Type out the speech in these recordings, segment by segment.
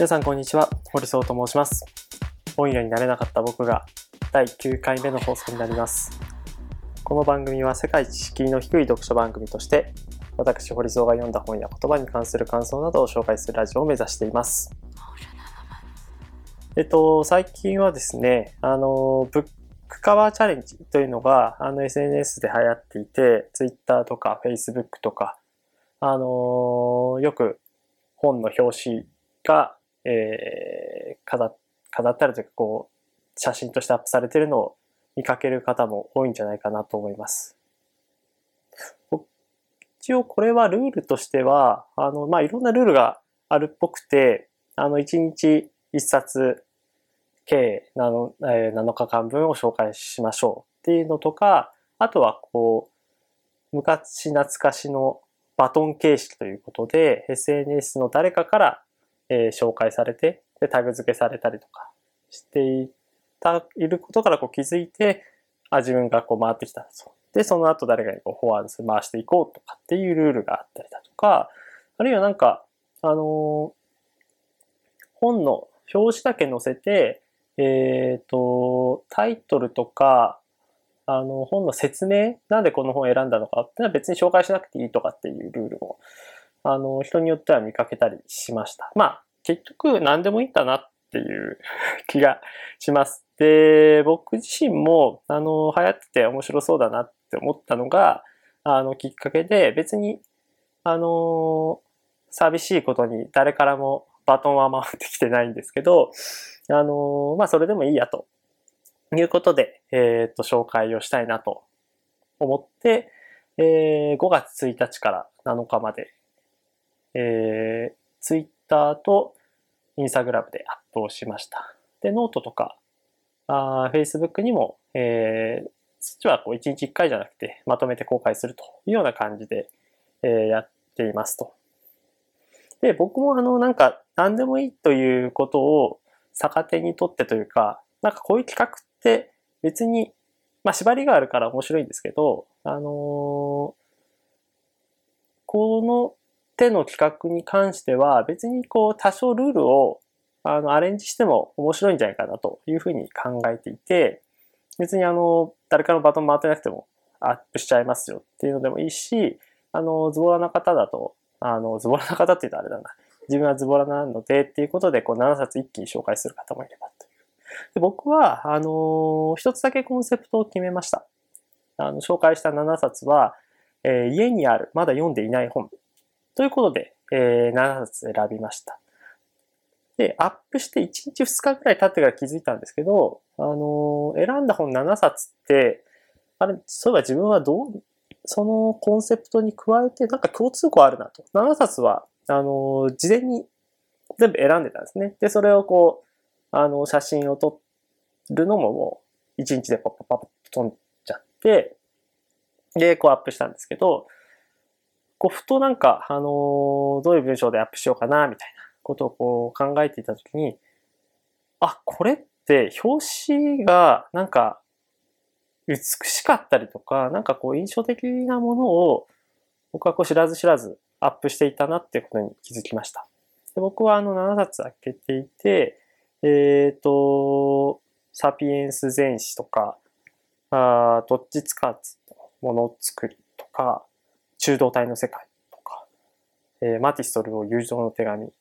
皆さんこんにちは、ホルソーと申します。本屋になれなかった僕が第9回目の放送になります。この番組は世界一敷居の低い読書番組として、私ホリゾーが読んだ本や言葉に関する感想などを紹介するラジオを目指しています。最近はですね、ブックカバーチャレンジというのがSNS で流行っていて、 Twitter とか Facebook とか、よく本の表紙が、飾ってあるというか、こう写真としてアップされているのを見かける方も多いんじゃないかなと思います。一応これはルールとしては、いろんなルールがあるっぽくて、1日1冊計 7日間分を紹介しましょうっていうのとか、あとはこう昔懐かしのバトン形式ということで、 SNS の誰かから、紹介されて、でタグ付けされたりとかしていることからこう気づいて、自分がこう回ってきたと。で、その後誰かにこうフォワードする、回していこうとかっていうルールがあったりだとか、あるいはなんか、本の表紙だけ載せて、タイトルとか、本の説明、なんでこの本を選んだのかっていうのは別に紹介しなくていいとかっていうルールも、人によっては見かけたりしました。まあ、結局何でもいいんだなっていう気がします。で、僕自身も、流行ってて面白そうだなって思ったのが、きっかけで、別に、寂しいことに誰からもバトンは回ってきてないんですけど、それでもいいやということで、紹介をしたいなと思って、5月1日から7日まで、Twitter と Instagram でアップをしました。で、ノートとか、Facebook にも、そっちはこう1日1回じゃなくてまとめて公開するというような感じで、やっていますと。で、僕も何でもいいということを逆手にとってというか、こういう企画って別に、縛りがあるから面白いんですけど、この手の企画に関しては別にこう多少ルールをアレンジしても面白いんじゃないかなというふうに考えていて、別に誰かのバトン回ってなくてもアップしちゃいますよっていうのでもいいし、ズボラな方だと、ズボラな方って言うとあれだな、自分はズボラなのでっていうことでこう7冊一気に紹介する方もいればという。で、僕は一つだけコンセプトを決めました。紹介した7冊は、家にあるまだ読んでいない本ということで、7冊選びました。で、アップして1日2日くらい経ってから気づいたんですけど、選んだ本7冊って、そういえば自分はそのコンセプトに加えて共通項あるなと。7冊は、事前に全部選んでたんですね。で、それをこう、写真を撮るのももう1日でパッパッパッと飛んじゃって、で、こうアップしたんですけど、こう、ふとどういう文章でアップしようかな、みたいなことをこう考えていたときに、これって表紙が美しかったりとか、こう印象的なものを僕はこう知らず知らずアップしていたなっていうことに気づきました。で、僕は7冊開けていて、サピエンス全史とか、どっちつかずのものづくりとか、中道体の世界とか、マティストルを友情の手紙、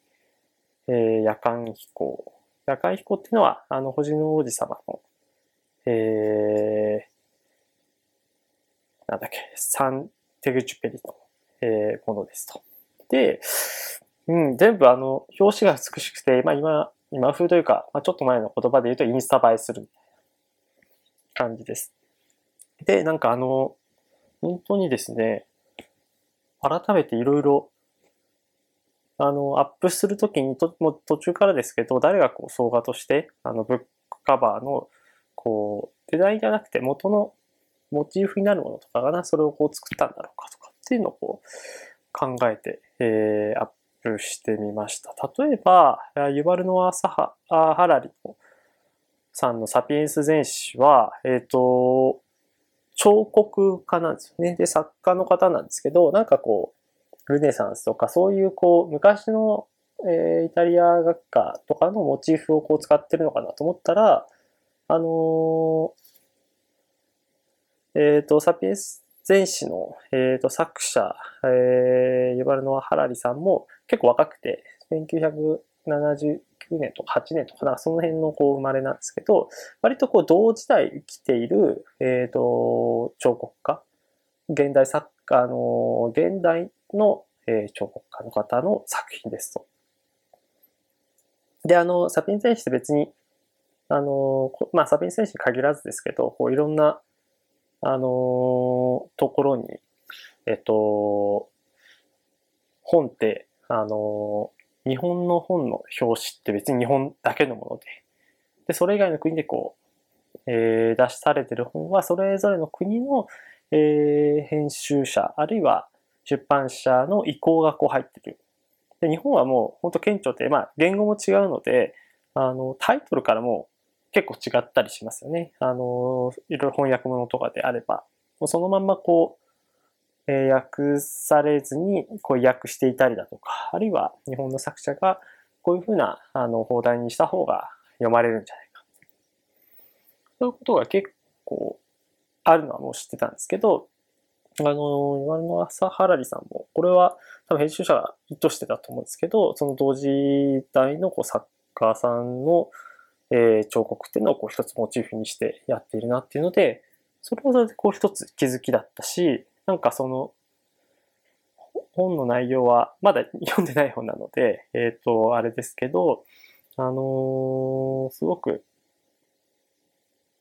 夜間飛行っていうのは星の王子様の、サンテグジュペリの、ものですと。で、全部表紙が美しくて、今風というか、ちょっと前の言葉で言うとインスタ映えするみたいな感じです。で、本当にですね、改めていろいろアップするときにもう途中からですけど、誰がこう総画としてブックカバーのこうデザインじゃなくて元のモチーフになるものとかがそれをこう作ったんだろうかとかっていうのをこう考えて、アップしてみました。例えばユヴァル・ノア・ハラリさんのサピエンス全史は彫刻家なんですよね。で、作家の方なんですけど、ルネサンスとかそういうこう昔のイタリア学科とかのモチーフをこう使ってるのかなと思ったら、サピエンス全史の、作者、ユバルノア・ハラリさんも結構若くて、1979年とか8年とか、その辺のこう生まれなんですけど、割とこう同時代生きている、彫刻家、現代作家の、現代の彫刻家の方の作品ですと。で、サピエンス全史って別に、サピエンス全史に限らずですけど、こういろんな、ところに、本って、日本の本の表紙って別に日本だけのもので、で、それ以外の国でこう、出されてる本は、それぞれの国の、編集者、あるいは出版社の意向がこう入ってる。で、日本はもう、本当顕著で、言語も違うので、タイトルからも、結構違ったりしますよね。いろいろ翻訳物とかであれば、もうそのまんまこう、訳されずにこう訳していたりだとか、あるいは日本の作者がこういうふうな放題にした方が読まれるんじゃないか。そういうことが結構あるのはもう知ってたんですけど、今の朝原里さんも、これは多分編集者が意図してたと思うんですけど、その同時代のこう作家さんの彫刻っていうのをこう一つモチーフにしてやっているなっていうので、それもそれでこう一つ気づきだったし、なんかその本の内容はまだ読んでない本なので、あれですけど、すごく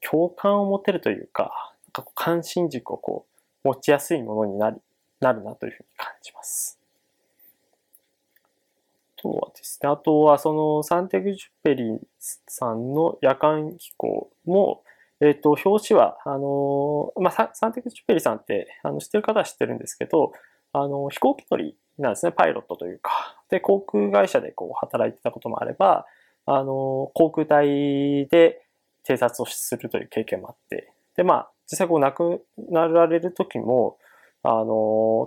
共感を持てるというか、なんかこう関心軸をこう持ちやすいものになるなというふうに感じます。とはですね、あとはそのサンテグジュペリさんの夜間飛行も、表紙はサンテグジュペリさんって知ってる方は知ってるんですけど、飛行機乗りなんですね、パイロットというか。で、航空会社でこう働いてたこともあれば、航空隊で偵察をするという経験もあって、で、実際こう亡くなられる時も、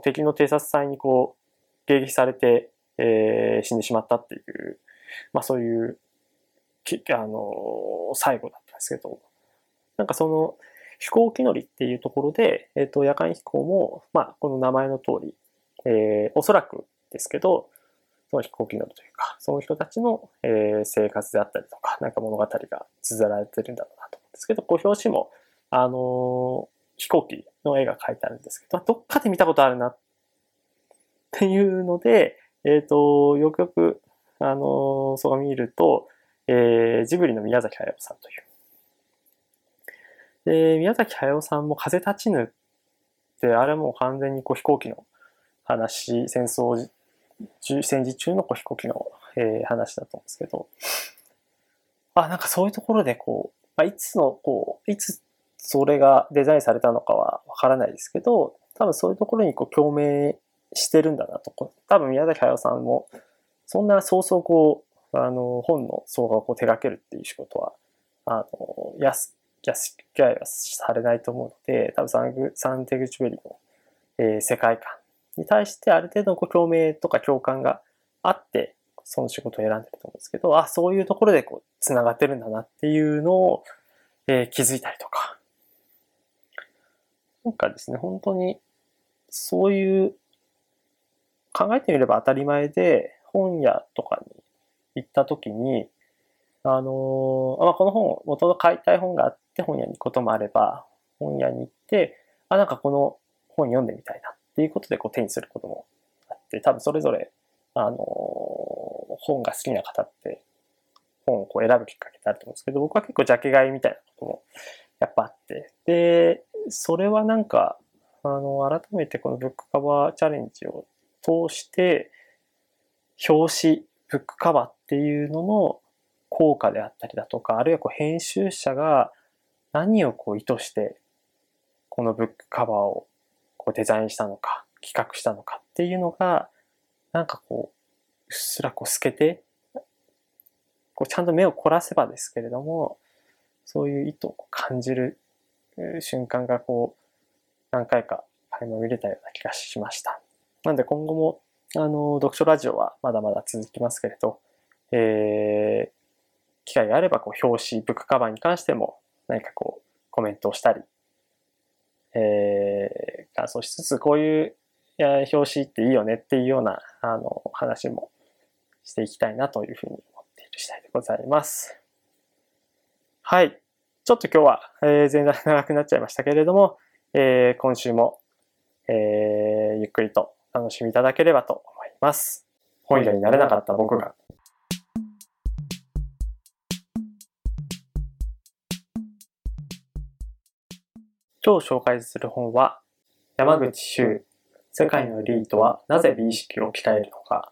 敵の偵察隊にこう迎撃されて、死んでしまったっていう、そういう、最後だったんですけど、なんかその飛行機乗りっていうところで、夜間飛行も、この名前の通り、おそらくですけど、その飛行機乗りというか、その人たちの、生活であったりとか、なんか物語が綴られてるんだろうなと思うんですけど、表紙も、飛行機の絵が描いてあるんですけど、どっかで見たことあるなっていうので、よくよく、そう見ると、ジブリの宮崎駿さんという。で、宮崎駿さんも風立ちぬって、あれも完全にこう飛行機の話、戦時中のこう飛行機の、話だと思うんですけど、なんかそういうところでこう、いつそれがデザインされたのかはわからないですけど、多分そういうところにこう共鳴してるんだなと。多分宮崎駿さんも、そんなそうそうこう、本の総画をこう手掛けるっていう仕事は、安き合いはされないと思うので、多分サンテグジュペリの、世界観に対してある程度のこう共鳴とか共感があって、その仕事を選んでると思うんですけど、そういうところでこう、繋がってるんだなっていうのを、気づいたりとか。なんかですね、本当に、そういう、考えてみれば当たり前で、本屋とかに行った時に、この本、元々買いたい本があって本屋に行くこともあれば、本屋に行って、なんかこの本読んでみたいなっていうことでこう手にすることもあって、多分それぞれ、本が好きな方って、本をこう選ぶきっかけってあると思うんですけど、僕は結構ジャケ買いみたいなこともやっぱあって、で、それはなんか、改めてこのブックカバーチャレンジを通して、表紙、ブックカバーっていうのの効果であったりだとか、あるいはこう編集者が何をこう意図して、このブックカバーをこうデザインしたのか、企画したのかっていうのが、なんかこう、うっすらこう透けて、こうちゃんと目を凝らせばですけれども、そういう意図を感じる瞬間がこう、何回か見れたような気がしました。なんで今後も読書ラジオはまだまだ続きますけれど、機会があれば表紙、ブックカバーに関しても何かコメントをしたり、感想しつつ、こういう表紙っていいよねっていうような話もしていきたいなというふうに思っている次第でございます。はい。ちょっと今日は、前段長くなっちゃいましたけれども、今週も、ゆっくりと楽しみいただければと思います。本屋になれなかった僕が。今日紹介する本は、山口周、世界のエリートはなぜ美意識を鍛えるのか、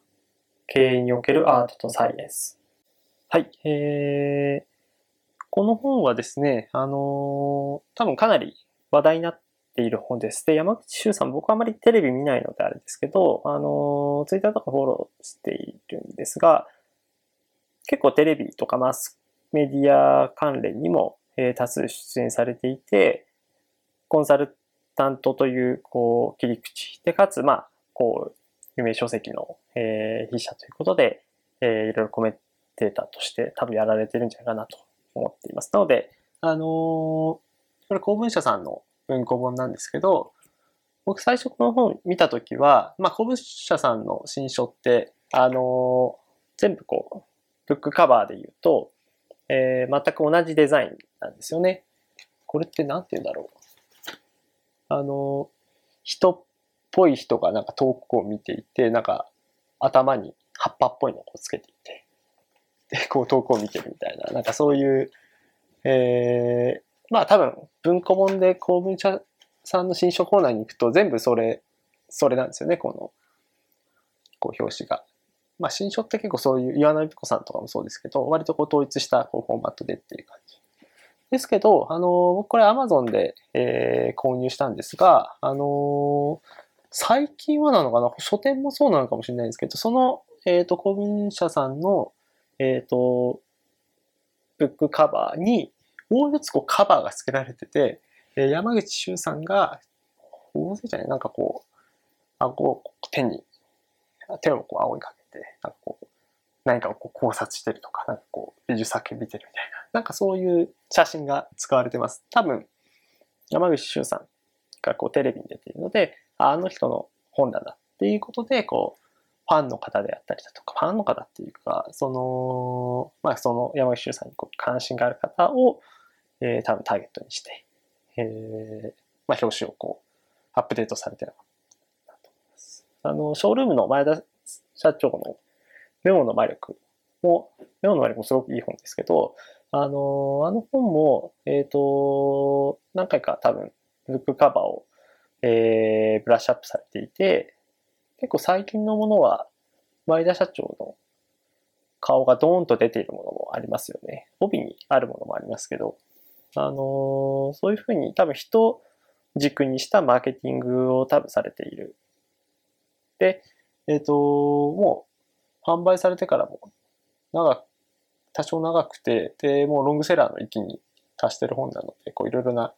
経営におけるアートとサイエンス。はい、この本はですね、多分かなり話題になっている本です。で、山口周さん、僕はあまりテレビ見ないのであれですけど、ツイッターとかフォローしているんですが、結構テレビとかマスメディア関連にも、多数出演されていて、コンサルタントという、切り口で、かつ、有名書籍の、筆者ということで、いろいろコメンテーターとして多分やられてるんじゃないかなと思っています。なので、これ公文社さんの文庫本なんですけど、僕最初この本見たときは、公文社さんの新書って、全部ブックカバーで言うと、全く同じデザインなんですよね。これってなんて言うんだろう。人っぽい人が遠くを見ていて、頭に葉っぱっぽいのをつけていて、で、遠くを見てるみたいな、そういう、多分文庫本で公文社さんの新書コーナーに行くと全部それなんですよね、表紙が。新書って結構そういう、岩波ピコさんとかもそうですけど、割と統一したフォーマットでっていう感じ。ですけど、僕これ Amazon で、購入したんですが、最近はなのかな、書店もそうなのかもしれないんですけど、その、公文社さんの、ブックカバーに、もう一つカバーが付けられてて、山口周さんが、大勢じゃない、手を仰ぎかけて、何かを考察してるとか、美術作品見てるみたいな、そういう写真が使われてます。多分、山口周さんがテレビに出ているので、あの人の本なんだっていうことで、ファンの方であったりだとか、ファンの方っていうか、その山口周さんに関心がある方を、多分ターゲットにして、表紙をアップデートされてるなと思います。ショールームの前田社長のメモの魔力もすごくいい本ですけど、あの本も、何回か多分、ブックカバーを、ブラッシュアップされていて、結構最近のものは、前田社長の顔がドーンと出ているものもありますよね。帯にあるものもありますけど、そういうふうに多分人軸にしたマーケティングを多分されている。で、もう、販売されてからも多少長くて、で、もうロングセラーの域に達してる本なので、いろいろな、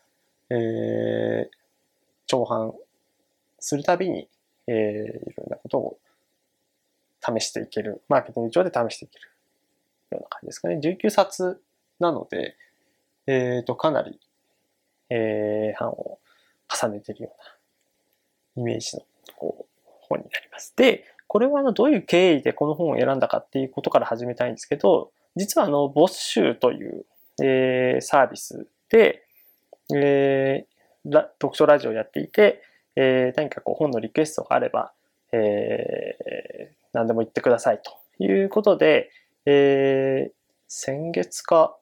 重版するたびに、いろんなことを試していける、マーケティング上で試していけるような感じですかね。19冊なので、かなり、版を重ねているようなイメージの本になります。で、これはどういう経緯でこの本を選んだかっていうことから始めたいんですけど、実はボッシュという、サービスで、読書ラジオをやっていて、何か本のリクエストがあれば、何でも言ってくださいということで、先月か、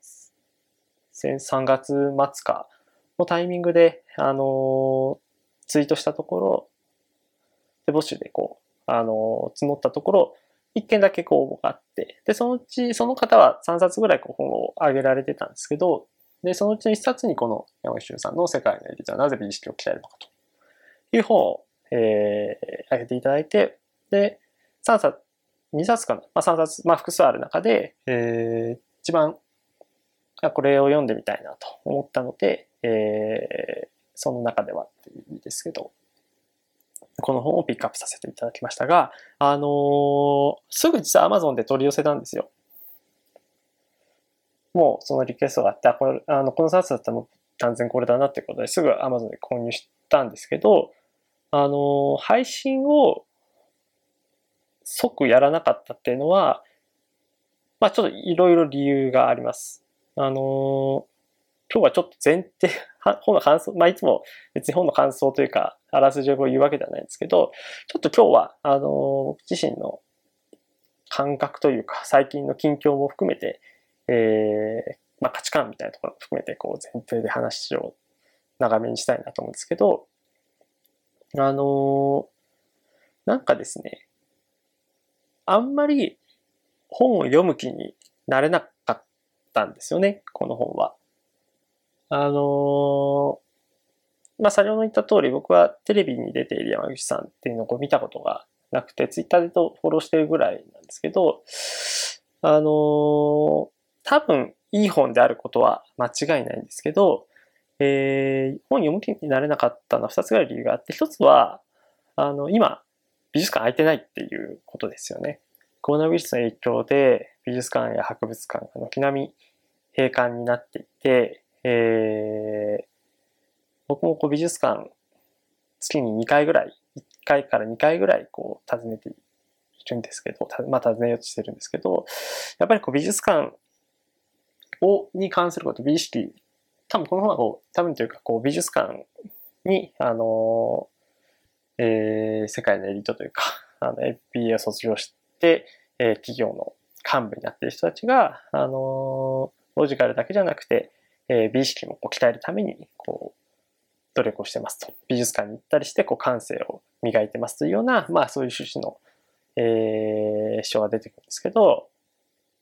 3月末かのタイミングで、ツイートしたところ、でボッシュで募ったところ、1件だけ応募があって、で、そのうち、その方は3冊ぐらい本をあげられてたんですけど、で、そのうちの1冊に山口周さんの世界のエリートはなぜ美意識を鍛えるのかという本を、あげていただいて、で、2冊かな、3冊、複数ある中で、一番、これを読んでみたいなと思ったので、その中ではっていうんですけど、この本をピックアップさせていただきましたが、すぐ実は Amazon で取り寄せたんですよ。もうそのリクエストがあって、このサースだったらもう断然これだなってことですぐ Amazon で購入したんですけど、配信を即やらなかったっていうのは、まあちょっといろいろ理由があります。今日はちょっと前提、本の感想、まあいつも別に本の感想というか、あらすじを言うわけではないんですけど、ちょっと今日は、僕自身の感覚というか、最近の近況も含めて、まあ価値観みたいなところも含めて、こう前提で話を長めにしたいなと思うんですけど、なんかですね、あんまり本を読む気になれなかったんですよね、この本は。先ほど言った通り、僕はテレビに出ている山口さんっていうのを見たことがなくて、ツイッターでフォローしてるぐらいなんですけど、多分いい本であることは間違いないんですけど、本読む気になれなかったのは2つぐらい理由があって、1つは、今、美術館開いてないっていうことですよね。コロナウイルスの影響で美術館や博物館が軒並み閉館になっていて、僕もこう美術館月に2回ぐらい、1回から2回ぐらいこう訪ねているんですけど、訪ねようとしてるんですけど、やっぱりこう美術館に関すること、美意識、美術館に、世界のエリートというか、MBA を卒業して、企業の幹部になっている人たちが、ロジカルだけじゃなくて、美意識も鍛えるためにこう努力をしてますと、美術館に行ったりしてこう感性を磨いてますというような、まあそういう趣旨の主張が出てくるんですけど、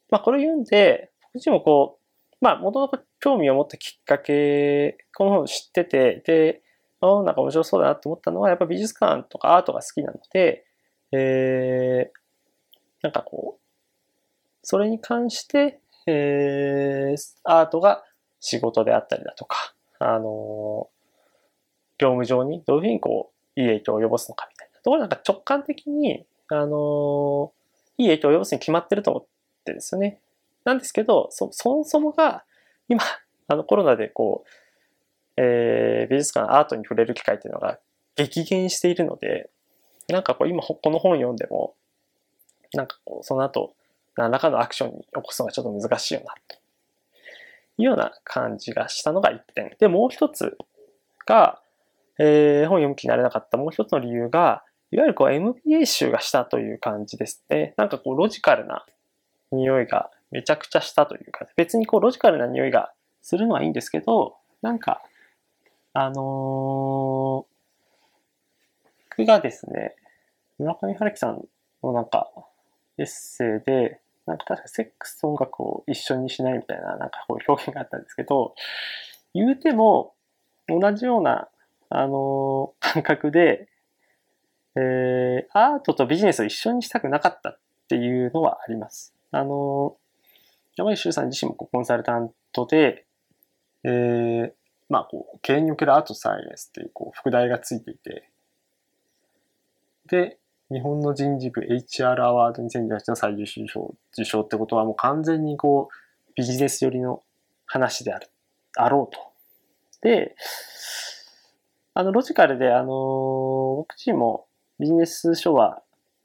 まあこれを言うんで、僕自身もこうまあ元々興味を持ったきっかけ、この本を知ってて、でなんか面白そうだなと思ったのは、やっぱ美術館とかアートが好きなので、なんかこうそれに関して、アートが仕事であったりだとか、業務上にどういうふうにこういい影響を及ぼすのかみたいなところ、なんか直感的にいい影響を及ぼすに決まってると思ってですよね。なんですけど、そもそもが今コロナでこう、美術館アートに触れる機会っていうのが激減しているので、なんかこう今この本読んでもなんかこうその後何らかのアクションに起こすのがちょっと難しいよなと。いうような感じがしたのが一点。で、もう一つが、本読む気になれなかったもう一つの理由が、いわゆるこう MBA 集がしたという感じですね。なんかこうロジカルな匂いがめちゃくちゃしたというか、別にこうロジカルな匂いがするのはいいんですけど、なんか、僕がですね、村上春樹さんのなんかエッセイで、なんか確かセックスと音楽を一緒にしないみたいな、なんかこう表現があったんですけど、言うても同じような、感覚で、アートとビジネスを一緒にしたくなかったっていうのはあります。山口周さん自身もコンサルタントで、まあこう経営におけるアートサイエンスっていう、こう副題がついていて、で、日本の人事部 HR アワード2018の最優秀賞受賞ってことは、もう完全にこうビジネス寄りの話であろうと。で、ロジカルで、僕自身もビジネス書は、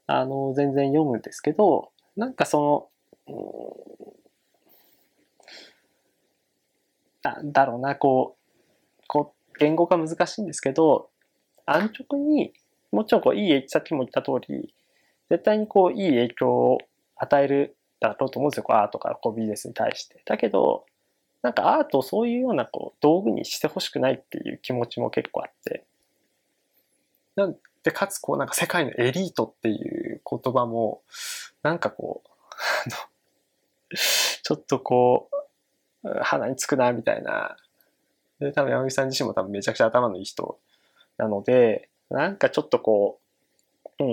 全然読むんですけど、なんかその、なんだろうな、こう、言語化難しいんですけど、安直に、もちろんこうさっきも言った通り、絶対にこういい影響を与えるだろうと思うんですよ、アートからビジネスに対して。だけど、なんかアートをそういうようなこう道具にしてほしくないっていう気持ちも結構あって。なんで、かつこうなんか世界のエリートっていう言葉も、なんかこう、ちょっとこう、鼻につくなみたいな。で、多分山口さん自身も多分めちゃくちゃ頭のいい人なので、なんかちょっとこう、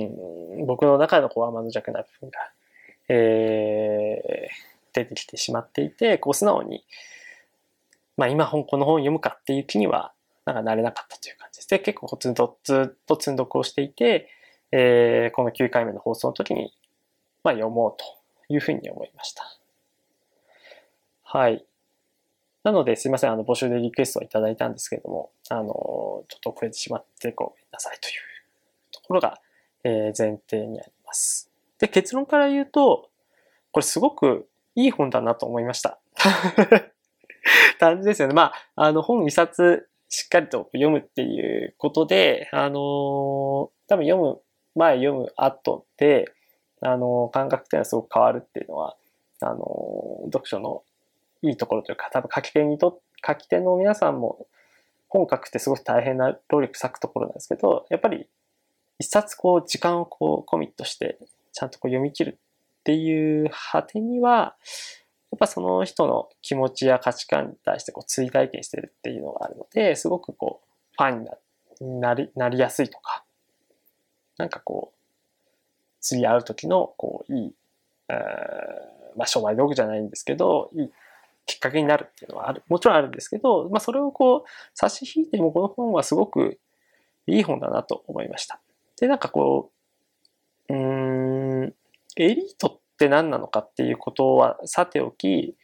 僕の中のこう天の弱な部分が、出てきてしまっていて、こう素直に、まあ今この本読むかっていう気にはなんか慣れなかったという感じです。で、結構ずっと積んどくをしていて、この9回目の放送の時に、読もうというふうに思いました。はい。なので、すいません、募集でリクエストをいただいたんですけれども、ちょっと遅れてしまってごめんなさいというところが、前提にあります。で、結論から言うと、これすごくいい本だなと思いました。単純ですよね。本2冊しっかりと読むっていうことで、多分読む前、読む後で、感覚っていうのはすごく変わるっていうのは、読書のいいところというか、多分書き手の皆さんも本書くってすごく大変な労力割くところなんですけど、やっぱり一冊時間をコミットしてちゃんと読み切るっていう果てには、やっぱその人の気持ちや価値観に対して追体験してるっていうのがあるので、すごくファンになりやすいとか、なんか釣り合う時のいい、商売道具じゃないんですけど、いいきっかけになるっていうのはもちろんあるんですけど、それを差し引いてもこの本はすごくいい本だなと思いました。で、なんかエリートって何なのかっていうことはさておき、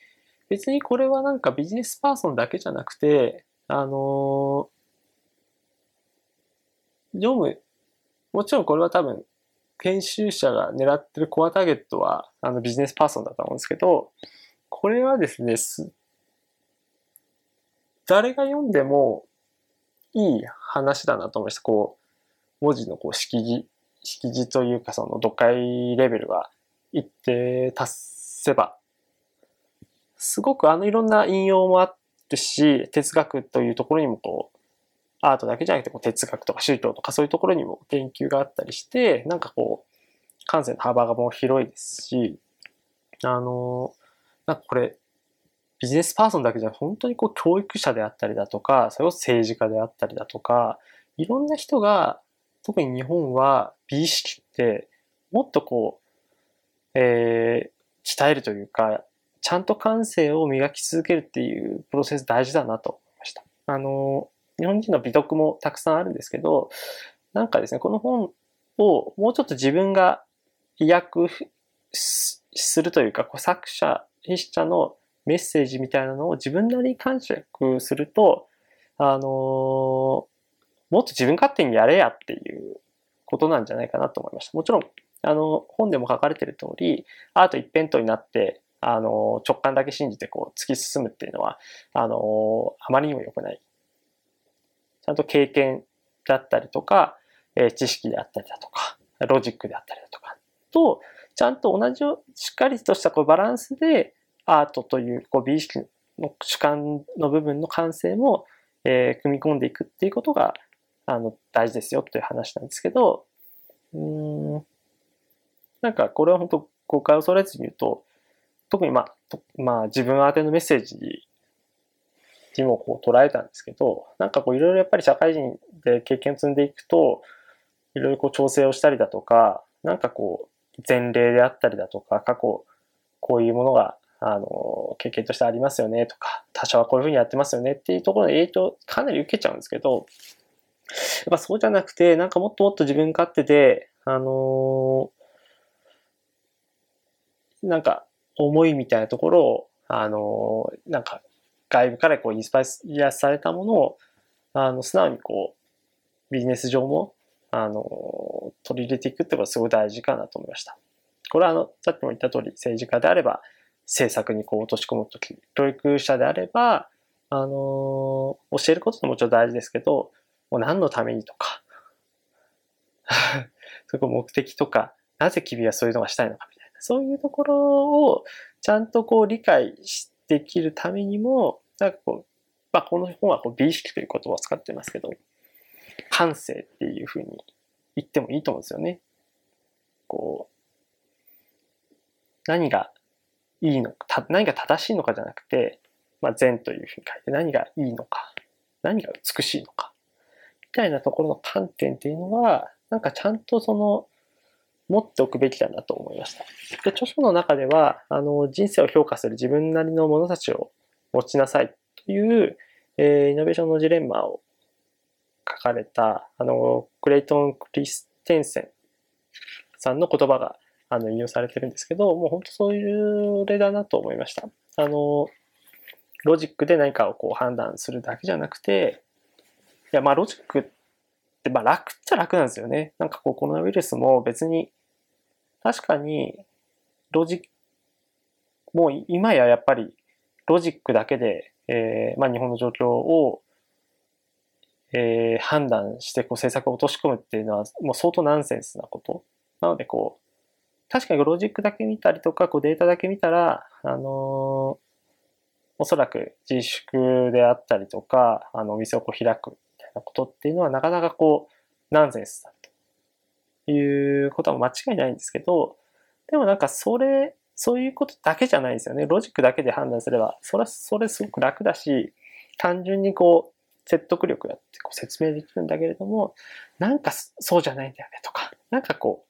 別にこれはなんかビジネスパーソンだけじゃなくて、もちろんこれは多分編集者が狙ってるコアターゲットはビジネスパーソンだと思うんですけど、これはですね、誰が読んでもいい話だなと思いました。文字の識字というか、その読解レベルが一定達せば、すごくいろんな引用もあってし、哲学というところにもアートだけじゃなくて哲学とか宗教とかそういうところにも研究があったりして、なんか感性の幅がもう広いですし、なんかこれビジネスパーソンだけじゃなくて、本当に教育者であったりだとか、それを政治家であったりだとか、いろんな人が、特に日本は美意識ってもっと鍛えるというか、ちゃんと感性を磨き続けるっていうプロセス大事だなと思いました。日本人の美徳もたくさんあるんですけど、なんかですね、この本をもうちょっと自分が意訳するというか、作者、筆者のメッセージみたいなのを自分なりに解釈すると、もっと自分勝手にやれやっていうことなんじゃないかなと思いました。もちろん、本でも書かれている通り、アート一辺倒になって、直感だけ信じて突き進むっていうのは、あまりにも良くない。ちゃんと経験だったりとか、知識であったりだとか、ロジックであったりだとか、と、ちゃんと同じ、しっかりとしたバランスで、アートという美意識の主観の部分の感性も、組み込んでいくっていうことが、大事ですよという話なんですけど、なんかこれは本当誤解を恐れずに言うと、特に自分宛てのメッセージにも捉えたんですけど、なんかいろいろやっぱり社会人で経験を積んでいくと、いろいろ調整をしたりだとか、なんか前例であったりだとか、過去こういうものが経験としてありますよねとか、他者はこういうふうにやってますよねっていうところの影響かなり受けちゃうんですけど、やっぱそうじゃなくて、なんかもっともっと自分勝手で、なんか思いみたいなところを、なんか外部からインスパイアされたものを、素直にビジネス上も、取り入れていくってことがすごい大事かなと思いました。これはさっきも言った通り、政治家であれば政策に落とし込むとき、教育者であれば、教えることももちろん大事ですけど、もう何のためにとかそこ目的とか、なぜ君はそういうのがしたいのかみたいな、そういうところをちゃんと理解できるためにも、なんかこの本は美意識という言葉を使ってますけど、感性っていうふうに言ってもいいと思うんですよね。何がいいのか、何が正しいのかじゃなくて、善というふうに書いて、何がいいのか、何が美しいのかみたいなところの観点っていうのは、なんかちゃんと持っておくべきだなと思いました。で、著書の中では、人生を評価する自分なりの物差しを持ちなさいという、イノベーションのジレンマを書かれたクレイトン・クリステンセンさんの言葉が引用されてるんですけど、もう本当そういう例だなと思いました。ロジックで何かをこう判断するだけじゃなくて、いやまあロジックってまあ楽っちゃ楽なんですよね。なんかこうコロナウイルスも別に確かにロジックもう今ややっぱりロジックだけで、まあ日本の状況を判断してこう政策を落とし込むっていうのはもう相当ナンセンスなことなので、こう確かにロジックだけ見たりとかこうデータだけ見たらおそらく自粛であったりとかお店をこう開くみたいなことっていうのはなかなかこうナンセンスだということは間違いないんですけど、でもなんかそういうことだけじゃないんですよね。ロジックだけで判断すればそれすごく楽だし、単純にこう説得力があってこう説明できるんだけれども、なんかそうじゃないんだよねとか、なんかこ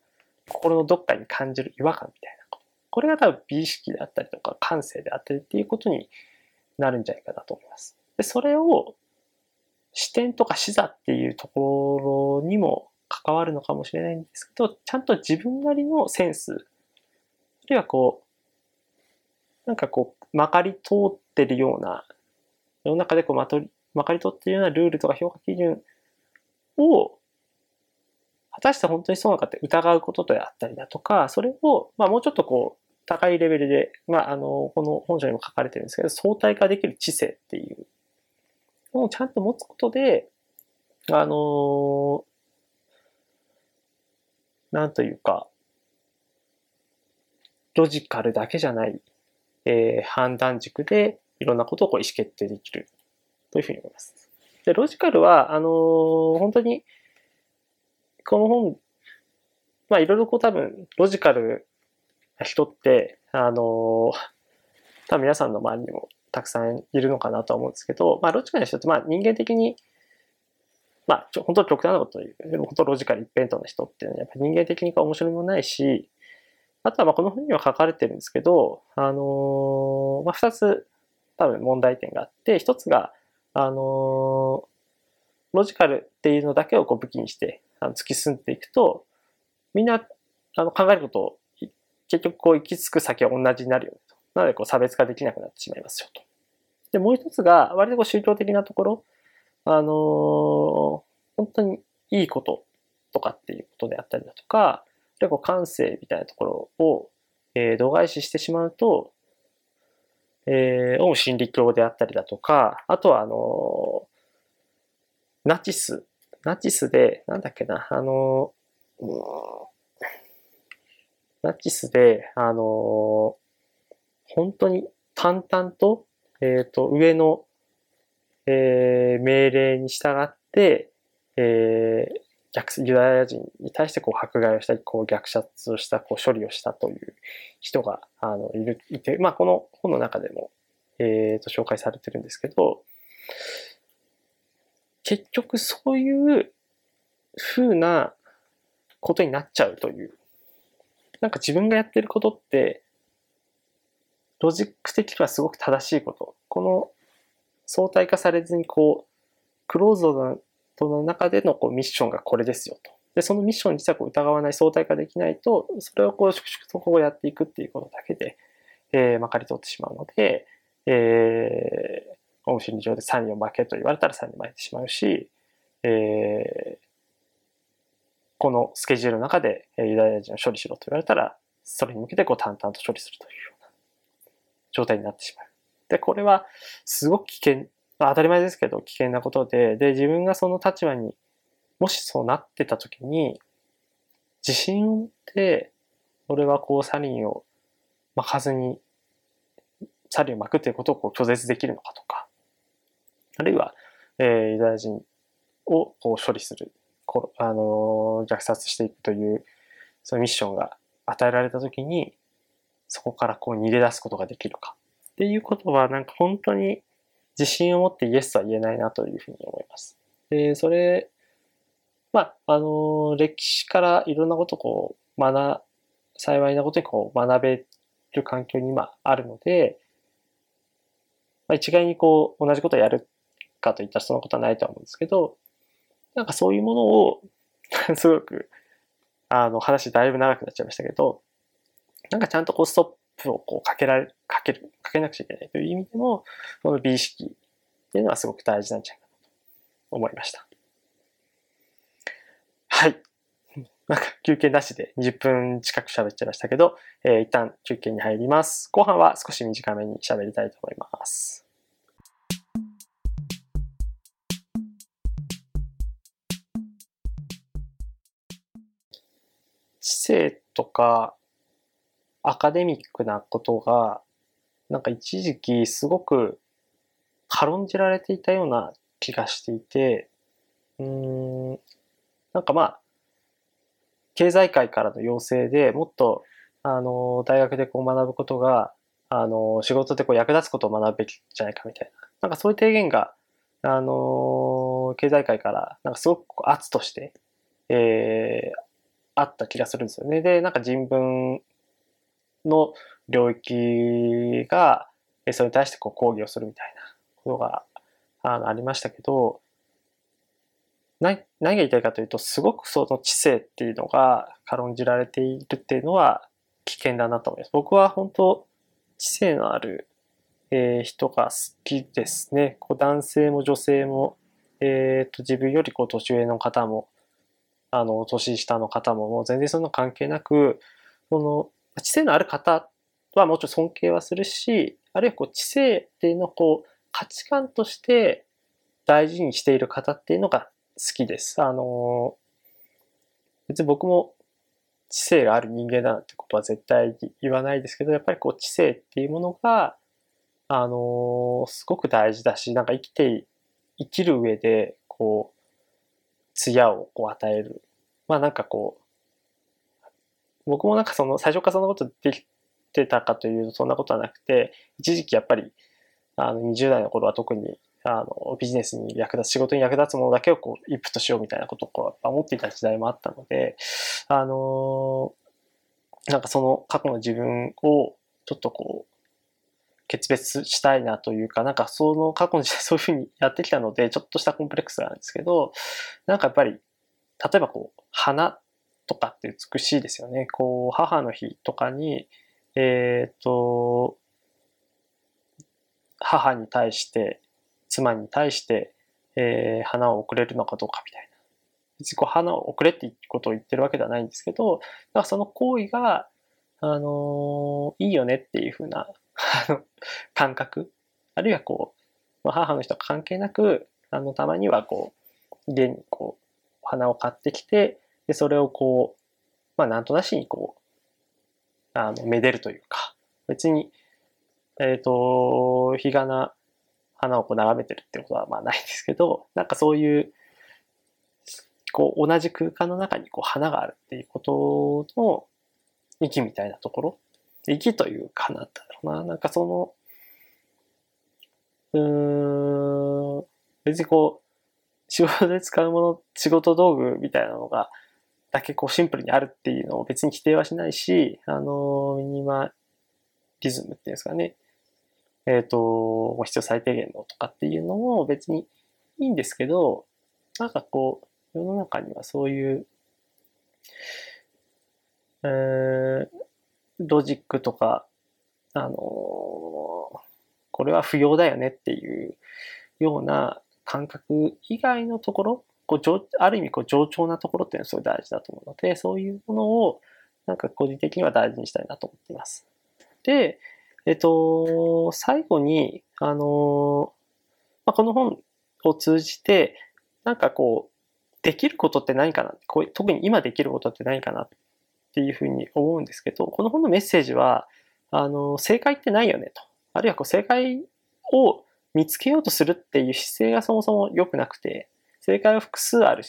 う心のどっかに感じる違和感みたいなこと、これが多分美意識であったりとか感性であったりっていうことになるんじゃないかなと思います。でそれを視点とか視座っていうところにも関わるのかもしれないんですけど、ちゃんと自分なりのセンス、あるいはこうなんかこうまかり通ってるような世の中でこうまかり通っているようなルールとか評価基準を果たして本当にそうなのかって疑うことであったりだとか、それをまあもうちょっとこう高いレベルで、まあこの本書にも書かれてるんですけど、相対化できる知性っていうのをちゃんと持つことで、なんというかロジカルだけじゃない、判断軸でいろんなことをこう意思決定できるというふうに思います。で、ロジカルは本当にこの本、まあいろいろこう多分ロジカルな人って多分皆さんの周りにもたくさんいるのかなとは思うんですけど、まあロジカルな人ってまあ人間的にまあ本当極端なことを言う、本当ロジカル一辺倒な人っていうのはやっぱり人間的に面白みもないし、あとはまあこの本には書かれてるんですけど、まあ2つ多分問題点があって、1つがロジカルっていうのだけをこう武器にして突き進んでいくと、みんな考えることを結局こう行き着く先は同じになるよねと。なのでこう差別化できなくなってしまいますよと。でもう一つが割とこう宗教的なところ、本当にいいこととかっていうことであったりだとか、でこう感性みたいなところを、度外視してしまうと、オウム真理教であったりだとか、あとはナチスで、なんだっけな、ナチスで、本当に淡々と、上の、命令に従って、ユダヤ人に対してこう迫害をしたり、こう虐殺をした、こう処理をしたという人がいて、まあこの本の中でも紹介されてるんですけど、結局そういう風なことになっちゃうという、なんか自分がやってることってロジック的にはすごく正しいこと、この相対化されずにこうクローズドなその中でのこうミッションがこれですよと。で、そのミッションに実はこう疑わない、相対化できないと、それをこう粛々とこうやっていくっていうことだけで、まかり通ってしまうので、オウム真理教で3人負けと言われたら3人負けてしまうし、このスケジュールの中でユダヤ人を処理しろと言われたら、それに向けてこう淡々と処理するというような状態になってしまう。で、これはすごく危険、当たり前ですけど危険なことで、で自分がその立場にもしそうなってた時に自信を持って、俺はこうサリンを巻かずにサリンを巻くということをこう拒絶できるのかとか、あるいは、ユダヤ人をこう処理する、虐殺していくというそのミッションが与えられた時にそこからこう逃げ出すことができるかっていうことは、なんか本当に自信を持ってイエスとは言えないなというふうに思います。で、それ、まあ、歴史からいろんなことをこう幸いなことにこう学べる環境に今あるので、まあ、一概にこう同じことをやるかといったそのことはないとは思うんですけど、なんかそういうものをすごく話だいぶ長くなっちゃいましたけど、なんかちゃんとこうストップをこうかけなくちゃいけないという意味でも、この美意識っていうのはすごく大事なんじゃないかなと思いました。はい。なんか休憩なしで20分近く喋っちゃいましたけど、一旦休憩に入ります。後半は少し短めに喋りたいと思います。姿勢とかアカデミックなことがなんか一時期すごく軽んじられていたような気がしていて、なんかまあ経済界からの要請でもっと大学でこう学ぶことが仕事でこう役立つことを学ぶべきじゃないかみたいな、なんかそういう提言が経済界からなんかすごく圧としてあった気がするんですよね。で、なんか人文の領域がそれに対してこう抗議をするみたいなことがありましたけど、何が言いたいかというと、すごくその知性っていうのが軽んじられているっていうのは危険だなと思います。僕は本当知性のある人が好きですね。こう男性も女性も、自分よりこう年上の方も年下の方も、もう全然そんな関係なく、その知性のある方はもちろん尊敬はするし、あるいはこう知性っていうのをこう価値観として大事にしている方っていうのが好きです。別に僕も知性がある人間だなんてことは絶対言わないですけど、やっぱりこう知性っていうものがすごく大事だし、なんか生きる上でこう艶をこう与える。まあなんかこう、僕もなんかその最初からそんなことできてたかというとそんなことはなくて、一時期やっぱり20代の頃は特にビジネスに仕事に役立つものだけをこうインプットしようみたいなことをこう思っていた時代もあったので、なんかその過去の自分をちょっとこう、決別したいなというか、なんかその過去の時代そういうふうにやってきたので、ちょっとしたコンプレックスなんですけど、なんかやっぱり、例えばこう、花とかって美しいですよね。こう、母の日とかに、母に対して、妻に対して、花を贈れるのかどうかみたいな。別にこう、花を贈れってことを言ってるわけではないんですけど、なんかその行為が、いいよねっていうふうな、感覚、あるいはこう、母の人は関係なく、たまにはこう、家にこう、花を買ってきて、で、それをこう、まあ、なんとなしにこう、めでるというか、別に、日がな花をこう眺めてるってことはまあないんですけど、なんかそういう、こう、同じ空間の中にこう、花があるっていうことの、息みたいなところ、息というかなんだろうな。なんかその、別にこう、仕事で使うもの、仕事道具みたいなのが、だけこうシンプルにあるっていうのを別に否定はしないし、ミニマリズムっていうんですかね。必要最低限のとかっていうのも別にいいんですけど、なんかこう、世の中にはそういう、ロジックとか、これは不要だよねっていうような感覚以外のところ、こうある意味こう冗長なところっていうのはすごい大事だと思うので、そういうものをなんか個人的には大事にしたいなと思っています。で、最後に、この本を通じて、なんかこう、できることって何かな、こう特に今できることって何かなっていうふうに思うんですけど、この本のメッセージは、正解ってないよねと。あるいはこう正解を見つけようとするっていう姿勢がそもそも良くなくて、正解は複数ある、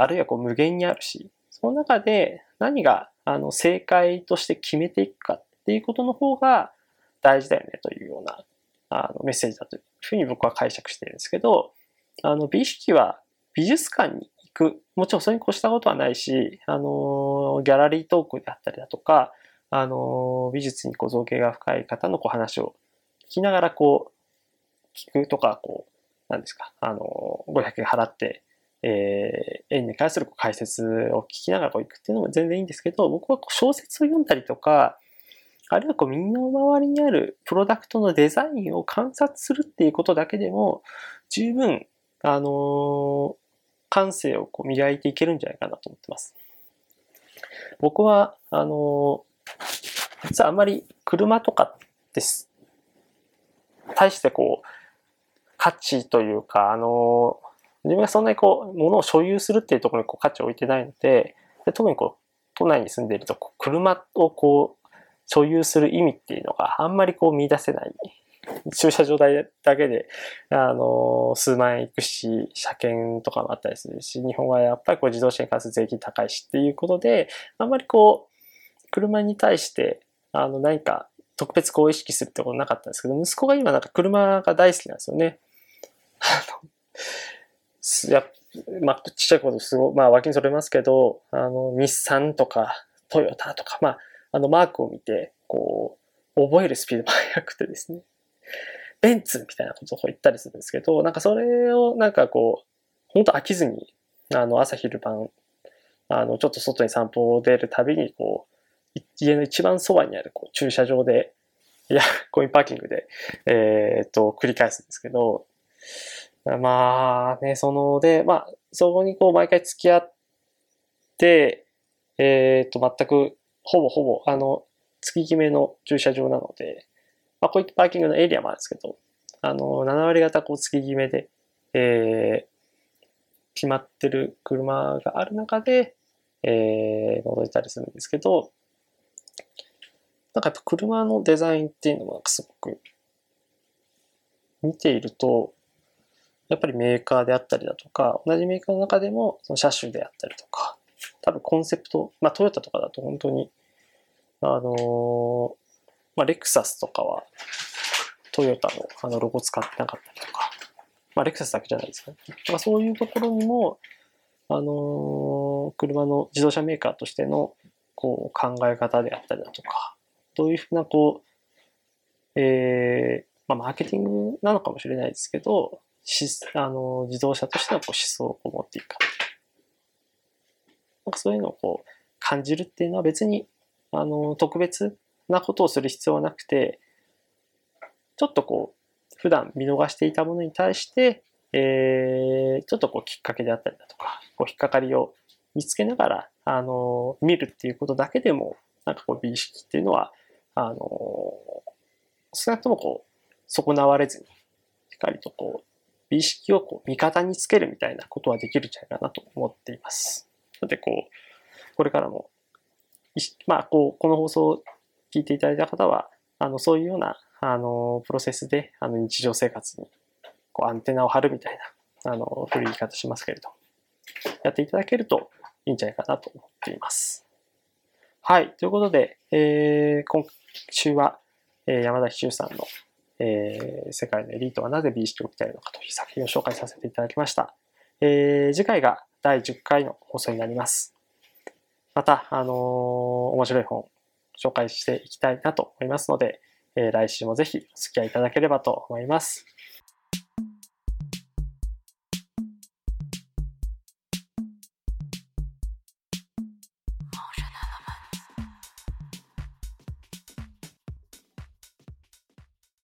あるいはこう無限にあるし、その中で何が正解として決めていくかっていうことの方が大事だよねというようなメッセージだというふうに僕は解釈しているんですけど、美意識は美術館にもちろんそれに越したことはないし、ギャラリートークであったりだとか、美術にこう造詣が深い方のこう話を聞きながらこう聞くとか、こう何ですか、500円払って、円に関する解説を聞きながらこう行くっていうのも全然いいんですけど、僕はこう小説を読んだりとか、あるいはこうみんなの周りにあるプロダクトのデザインを観察するっていうことだけでも十分、感性をこう磨いていけるんじゃないかなと思ってます。僕は、実はあんまり車とかです。大してこう、価値というか、自分がそんなにこう、物を所有するっていうところにこう価値を置いてないので、特にこう、都内に住んでいると、車をこう、所有する意味っていうのがあんまりこう見出せない。駐車場代だけで、数万円いくし、車検とかもあったりするし、日本はやっぱりこう自動車に関する税金高いしっていうことで、あんまりこう、車に対して、何か特別こう意識するってことなかったんですけど、息子が今なんか車が大好きなんですよね。ちっちゃいことすごい、脇にそれますけど、日産とか、トヨタとか、マークを見て、こう、覚えるスピードが速くてですね。ベンツみたいなことを言ったりするんですけど、なんかそれをなんかこう、本当飽きずに、朝昼晩、ちょっと外に散歩を出るたびに、こう、家の一番そばにあるこう駐車場で、コインパーキングで、繰り返すんですけど、そこにこう毎回付き合って、全く、ほぼ、月決めの駐車場なので、こういったパーキングのエリアもあるんですけど、7割方こう月決めで、決まってる車がある中で、覗いたりするんですけど、なんかやっぱ車のデザインっていうのもすごく見ていると、やっぱりメーカーであったりだとか、同じメーカーの中でもその車種であったりとか、多分コンセプト、トヨタとかだと本当に、レクサスとかはトヨタのロゴ使ってなかったりとか、レクサスだけじゃないですかね。そういうところにも、車の自動車メーカーとしてのこう考え方であったりだとか、どういうふうなこう、マーケティングなのかもしれないですけど、自動車としてのこう思想を持っていくか。そういうのをこう感じるっていうのは別に特別なことをする必要はなくて、ちょっとこう普段見逃していたものに対して、ちょっとこうきっかけであったりだとか、こう引っかかりを見つけながら見るっていうことだけでも、なんかこう美意識っていうのは少なくともこう損なわれずに、しっかりとこう美意識をこう味方につけるみたいなことはできるんじゃないかなと思っています。なのでこうこれからもこの放送を聞いていただいた方は、そういうような、プロセスで、日常生活に、こう、アンテナを張るみたいな、古い言い方しますけれど、やっていただけるといいんじゃないかなと思っています。はい。ということで、今週は、山崎周さんの、世界のエリートはなぜ美意識を鍛えるのかという作品を紹介させていただきました。次回が第10回の放送になります。また、面白い本、紹介していきたいなと思いますので、来週もぜひお付き合いいただければと思います。